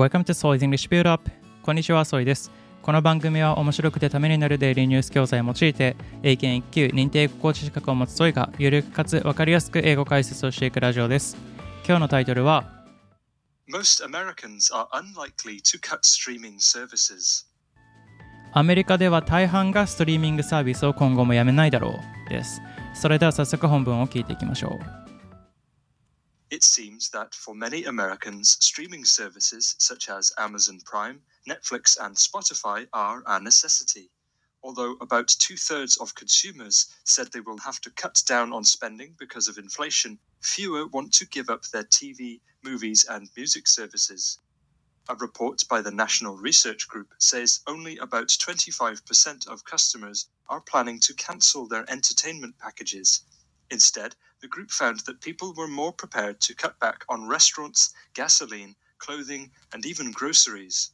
Welcome to Soi's English Build Up。 こんにちは、Soi です。この番組は面白くてためになるデイリーニュース教材を用いて、英検1級認定英語講師資格を持つ Soi が、ゆるくかつわかりやすく英語解説をしていくラジオです。今日のタイトルは Most Americans are unlikely to cut streaming services。 アメリカでは大半がストリーミングサービスを今後もやめないだろうです。それでは早速本文を聞いていきましょう。It seems that for many Americans, streaming services such as Amazon Prime, Netflix, and Spotify are a necessity, although about two-thirds of consumers said they will have to cut down on spending because of inflation, fewer want to give up their TV, movies, and music services. A report by the National Research Group says only about 25% of customers are planning to cancel their entertainment packages.Instead, the group found that people were more prepared to cut back on restaurants, gasoline, clothing, and even groceries.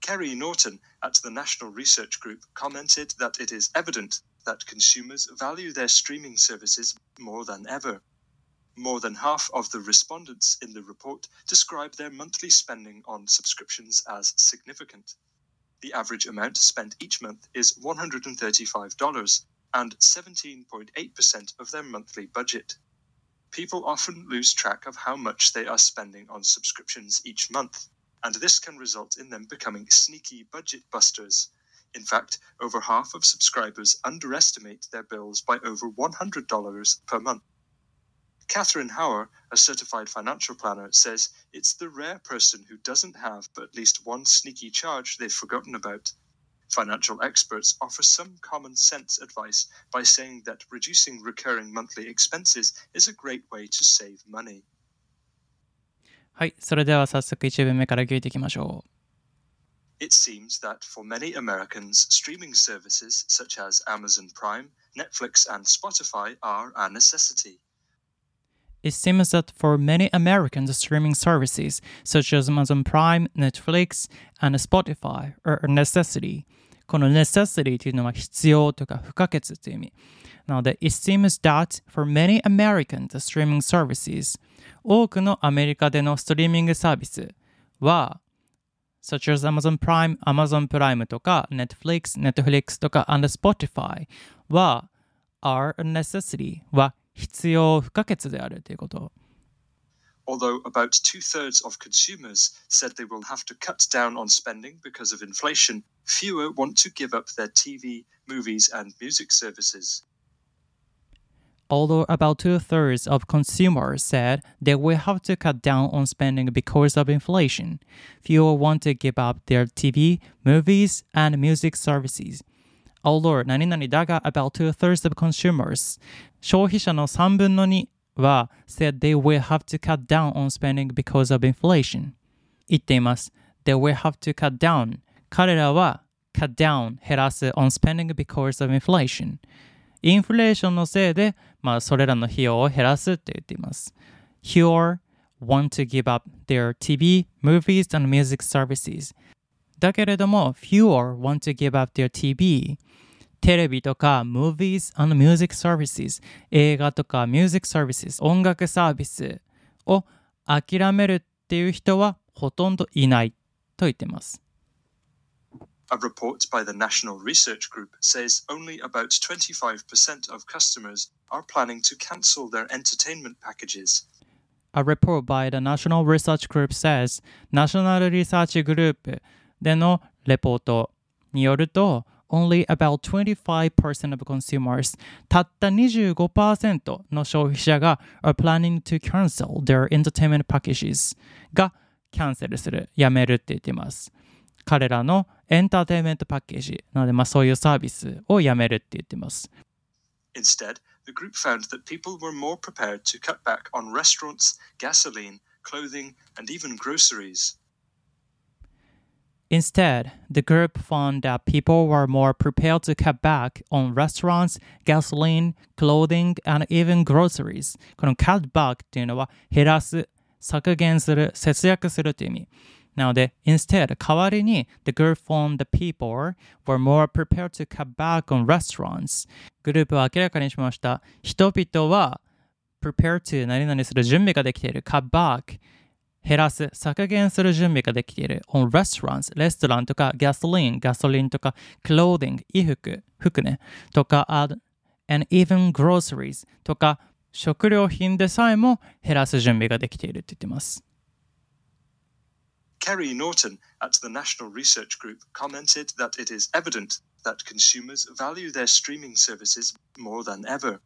Kerry Norton at the National Research Group commented that it is evident that consumers value their streaming services more than ever. More than half of the respondents in the report describe their monthly spending on subscriptions as significant. The average amount spent each month is $135.and 17.8% of their monthly budget. People often lose track of how much they are spending on subscriptions each month, and this can result in them becoming sneaky budget busters. In fact, over half of subscribers underestimate their bills by over $100 per month. Catherine Hauer, a certified financial planner, says it's the rare person who doesn't have at least one sneaky charge they've forgotten about.Financial experts offer some common sense advice by saying that reducing recurring monthly expenses is a great way to save money. はい、それでは早速1文目から聞いていきましょう。 It seems that for many Americans, streaming services such as Amazon Prime, Netflix, and Spotify are a necessity.It seems that for many Americans, streaming services such as Amazon Prime, Netflix, and Spotify are a necessity. この necessity というのは必要とか不可欠という意味。なので、It seems that for many Americans, streaming services 多くのアメリカでのストリーミングサービスは such as Amazon Prime とか Netflix とか and Spotify は are a necessity は必要不可欠であるということ。 Although about two-thirds of consumers said they will have to cut down on spending because of inflation, fewer want to give up their TV, movies, and music services. Although about two-thirds of consumers said they will have to cut down on spending because of inflation, fewer want to give up their TV, movies, and music services.Although 何々だが about two-thirds of consumers 消費者の3分の2は said they will have to cut down on spending because of inflation 言っています They will have to cut down 彼らは cut down 減らす on spending because of inflation インフレーションのせいで、それらの費用を減らすって言っています Fewer want to give up their TV, movies and music servicesだけれども fewer want to give up their TV テレビとか movies and music services 映画とか music services 音楽サービスを諦めるっていう人はほとんどいないと言っています。A report by the National Research Group says only about 25% of customers are planning to cancel their entertainment packages.A report by the National Research Group says National Research Groupでのレポートによると Only about 25% of consumers たった 25% の消費者が are planning to cancel their entertainment packages がキャンセルする、やめるって言っています彼らのエンターテインメントパッケージなので、そういうサービスをやめるって言っています Instead, the group found that people were more prepared to cut back on restaurants, gasoline, clothing, and even groceries.Instead, the group found that people were more prepared to cut back on restaurants, gasoline, clothing, and even groceries. この cut back というのは減らす、削減する、節約するという意味。なので、instead 代わりに the group found that people were more prepared to cut back on restaurants. グループは明らかにしました。人々は prepared to 何々する準備ができている。cut back 減らす、削減する準備ができている。On restaurants、レストランとか、ガソリンとか、clothing、衣服、服ね、とか、and even groceries とか、食料品でさえも減らす準備ができていると言っています。Kerry Norton at the National Research Group commented that it is evident that consumers value their streaming services more than ever.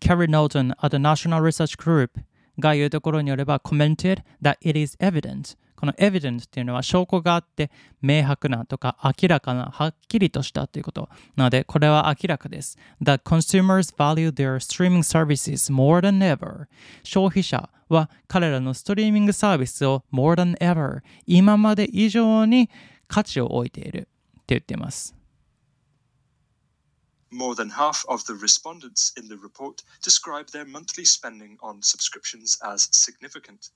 Kerry Norton at the National Research Group が言うところによれば commented that it is evident. この evident っていうのは証拠があって明白なとか明らかなはっきりとしたということなのでこれは明らかです that consumers value their streaming services more than ever. 消費者は彼らのストリーミングサービスを more than ever 今まで以上に価値を置いているって言っています。More than half of the respondents in the report describe their monthly spending on subscriptions as significant.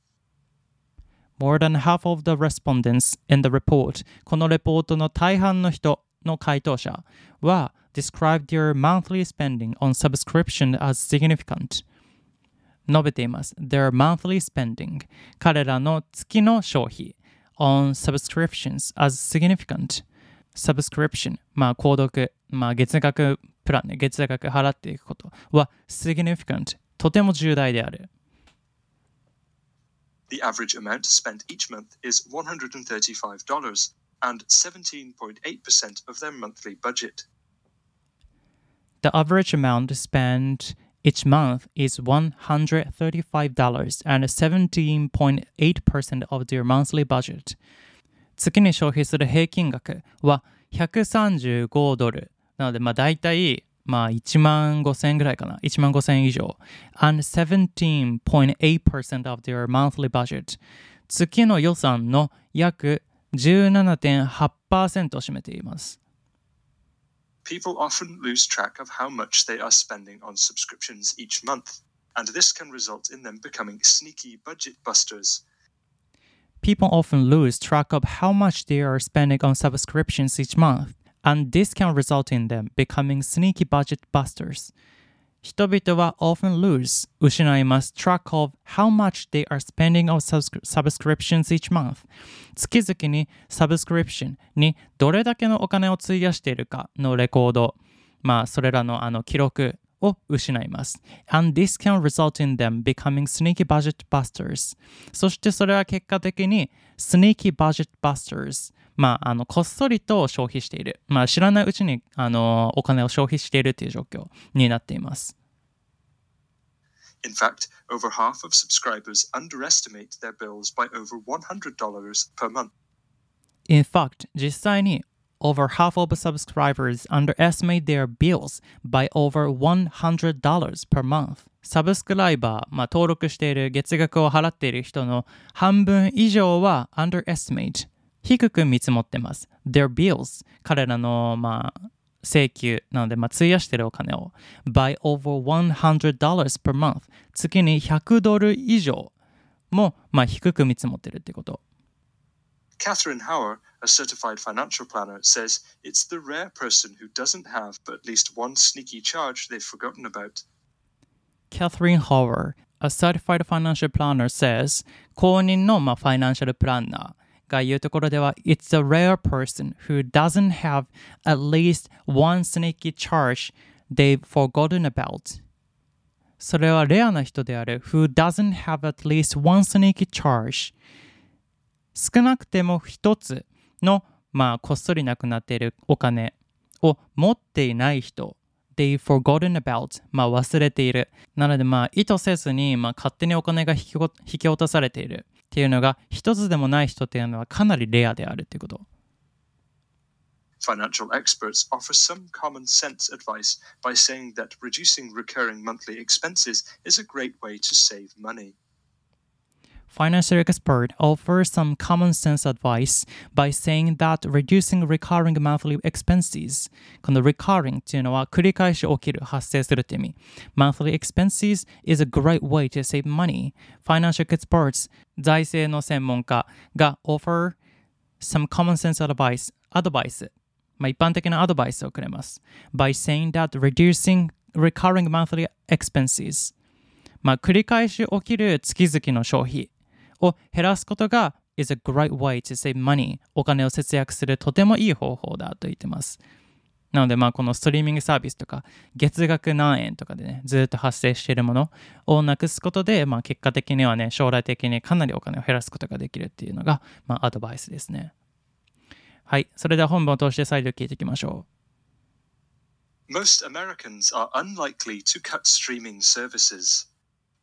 More than half of the respondents in the report このレポートの大半の人の回答者は describe their monthly spending on subscription as significant述べています。Their monthly spending 彼らの月の消費 on subscriptions as significant subscription 購読、月額プラン、ね、月額払っていくことは significant とても重大である。The average amount spent each month is $135 and 17.8% of their monthly budget. The average amount spent each month is $135 and 17.8% of their monthly budget. 月に消費する平均額は$135なので大体15,000円ぐらいかな15,000円以上 and 17.8% of their monthly budget 月の予算の約 17.8% を占めています。People often lose track of how much they are spending on subscriptions each month, and this can result in them becoming sneaky budget busters. People often lose track of how much they are spending on subscriptions each month, and this can result in them becoming sneaky budget busters. 人々は often lose 失います track of how much they are spending on subscriptions each month. 月々に subscription にどれだけのお金を費やしているかのレコード、それらの記録を失います。And this can result in them becoming sneaky budget busters. そしてそれは結果的に sneaky budget busters。こっそりと消費している。知らないうちにお金を消費しているという状況になっています。In fact, over half of subscribers underestimate their bills by over $100 per month. In fact, 実際に over half of subscribers underestimate their bills by over $100 per month. サブスクライバー、登録している月額を払っている人の半分以上は underestimate。低く見積もってます。Their bills 彼らの請求なので費やしているお金を by over $100 per month 月に$100以上も低く見積もってるってこと。Catherine Hauer, a certified financial planner, says it's the rare person who doesn't have but at least one sneaky charge they've forgotten about. Catherine Hauer, a certified financial planner, says 公認のファイナンシャルプランナーが言うところでは It's a rare person who doesn't have at least one sneaky charge they've forgotten about それはレアな人である Who doesn't have at least one sneaky charge 少なくても一つの、こっそりなくなっているお金を持っていない人 They've forgotten about 忘れているなので意図せずに勝手にお金が引き落とされているっていうのが一つでもない人っていうのはかなりレアであるっていうこと。Financial experts offer some common sense advice by saying that reducing recurring monthly expenses is a great way to save money. Financial experts offer some common sense advice by saying that reducing recurring monthly expenses この recurring っていうのは繰り返し起きる、発生するって意味 Monthly expenses is a great way to save money. Financial experts 財政の専門家が offer some common sense advice 一般的なアドバイスをくれます by saying that reducing recurring monthly expenses 繰り返し起きる月々の消費を減らすことが is a great way to save money、 お金を節約するとてもいい方法だと言ってます。なので、まあこのストリーミングサービスとか月額何円とかでね、ずっと発生しているものをなくすことで、まあ結果的にはね、将来的にかなりお金を減らすことができるっていうのが、まあアドバイスですね。はい、それでは本文を通して再度聞いていきましょう。Most Americans are unlikely to cut streaming services.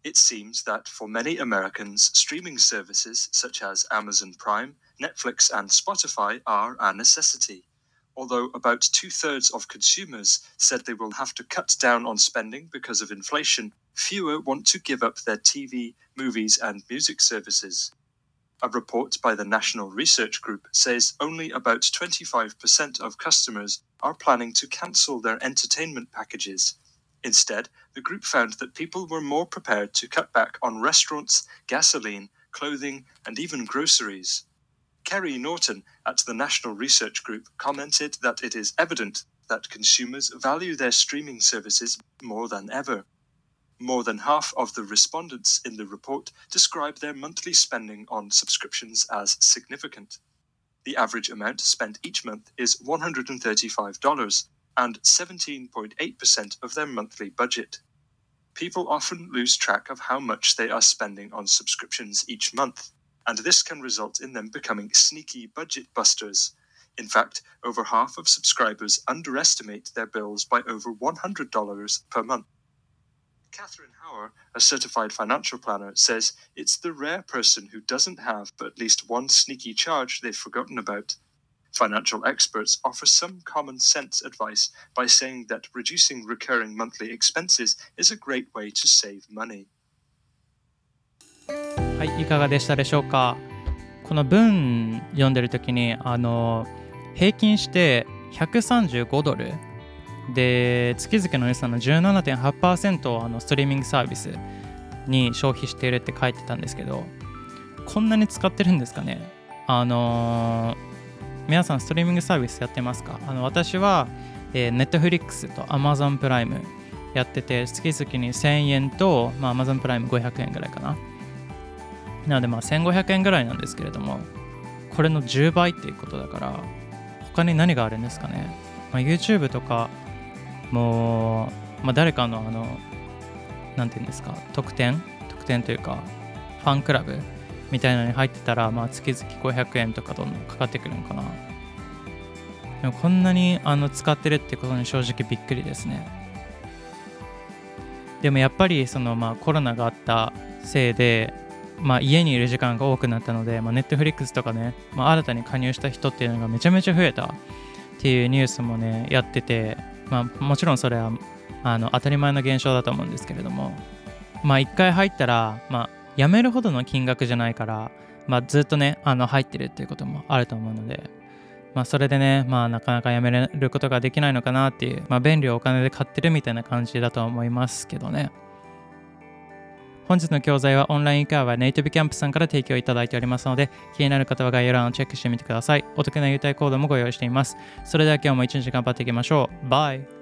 It seems that for many Americans, streaming services such as Amazon Prime, Netflix and Spotify are a necessity.Although about two-thirds of consumers said they will have to cut down on spending because of inflation, fewer want to give up their TV, movies, and music services. A report by the National Research Group says only about 25% of customers are planning to cancel their entertainment packages. Instead, the group found that people were more prepared to cut back on restaurants, gasoline, clothing, and even groceries.Kerry Norton at the National Research Group commented that it is evident that consumers value their streaming services more than ever. More than half of the respondents in the report describe their monthly spending on subscriptions as significant. The average amount spent each month is $135, and 17.8% of their monthly budget. People often lose track of how much they are spending on subscriptions each month.And this can result in them becoming sneaky budget busters. In fact, over half of subscribers underestimate their bills by over $100 per month. Catherine Hauer, a certified financial planner, says it's the rare person who doesn't have at least one sneaky charge they've forgotten about. Financial experts offer some common sense advice by saying that reducing recurring monthly expenses is a great way to save money.はい、いかがでしたでしょうか。この文読んでるときに平均して$135で月々の予算の 17.8% をストリーミングサービスに消費しているって書いてたんですけど、こんなに使ってるんですかね。皆さんストリーミングサービスやってますか？私は、Netflix と Amazon プライムやってて、月々に$1,000と、まあ、Amazon プライム500ぐらいかな。なのでまあ$1,500ぐらいなんですけれども、これの10倍っていうことだから、他に何があるんですかね。まあ、YouTube とかもう、まあ、誰かのなんていうんですか、特典というかファンクラブみたいなのに入ってたら、まあ月々$500とかどんどんかかってくるのかな。でもこんなに使ってるってことに正直びっくりですね。でもやっぱりまあコロナがあったせいで、まあ、家にいる時間が多くなったので、まあ、Netflix とかね、まあ、新たに加入した人っていうのがめちゃめちゃ増えたっていうニュースもねやってて、まあ、もちろんそれは当たり前の現象だと思うんですけれども、まあ、1回入ったら、まあ、やめるほどの金額じゃないから、まあ、ずっとね入ってるっていうこともあると思うので、まあ、それでね、まあ、なかなかやめることができないのかなっていう、まあ、便利をお金で買ってるみたいな感じだと思いますけどね。本日の教材はオンライン英会話ネイティブキャンプさんから提供いただいておりますので、気になる方は概要欄をチェックしてみてください。お得な優待コードもご用意しています。それでは今日も一日頑張っていきましょう。バイ。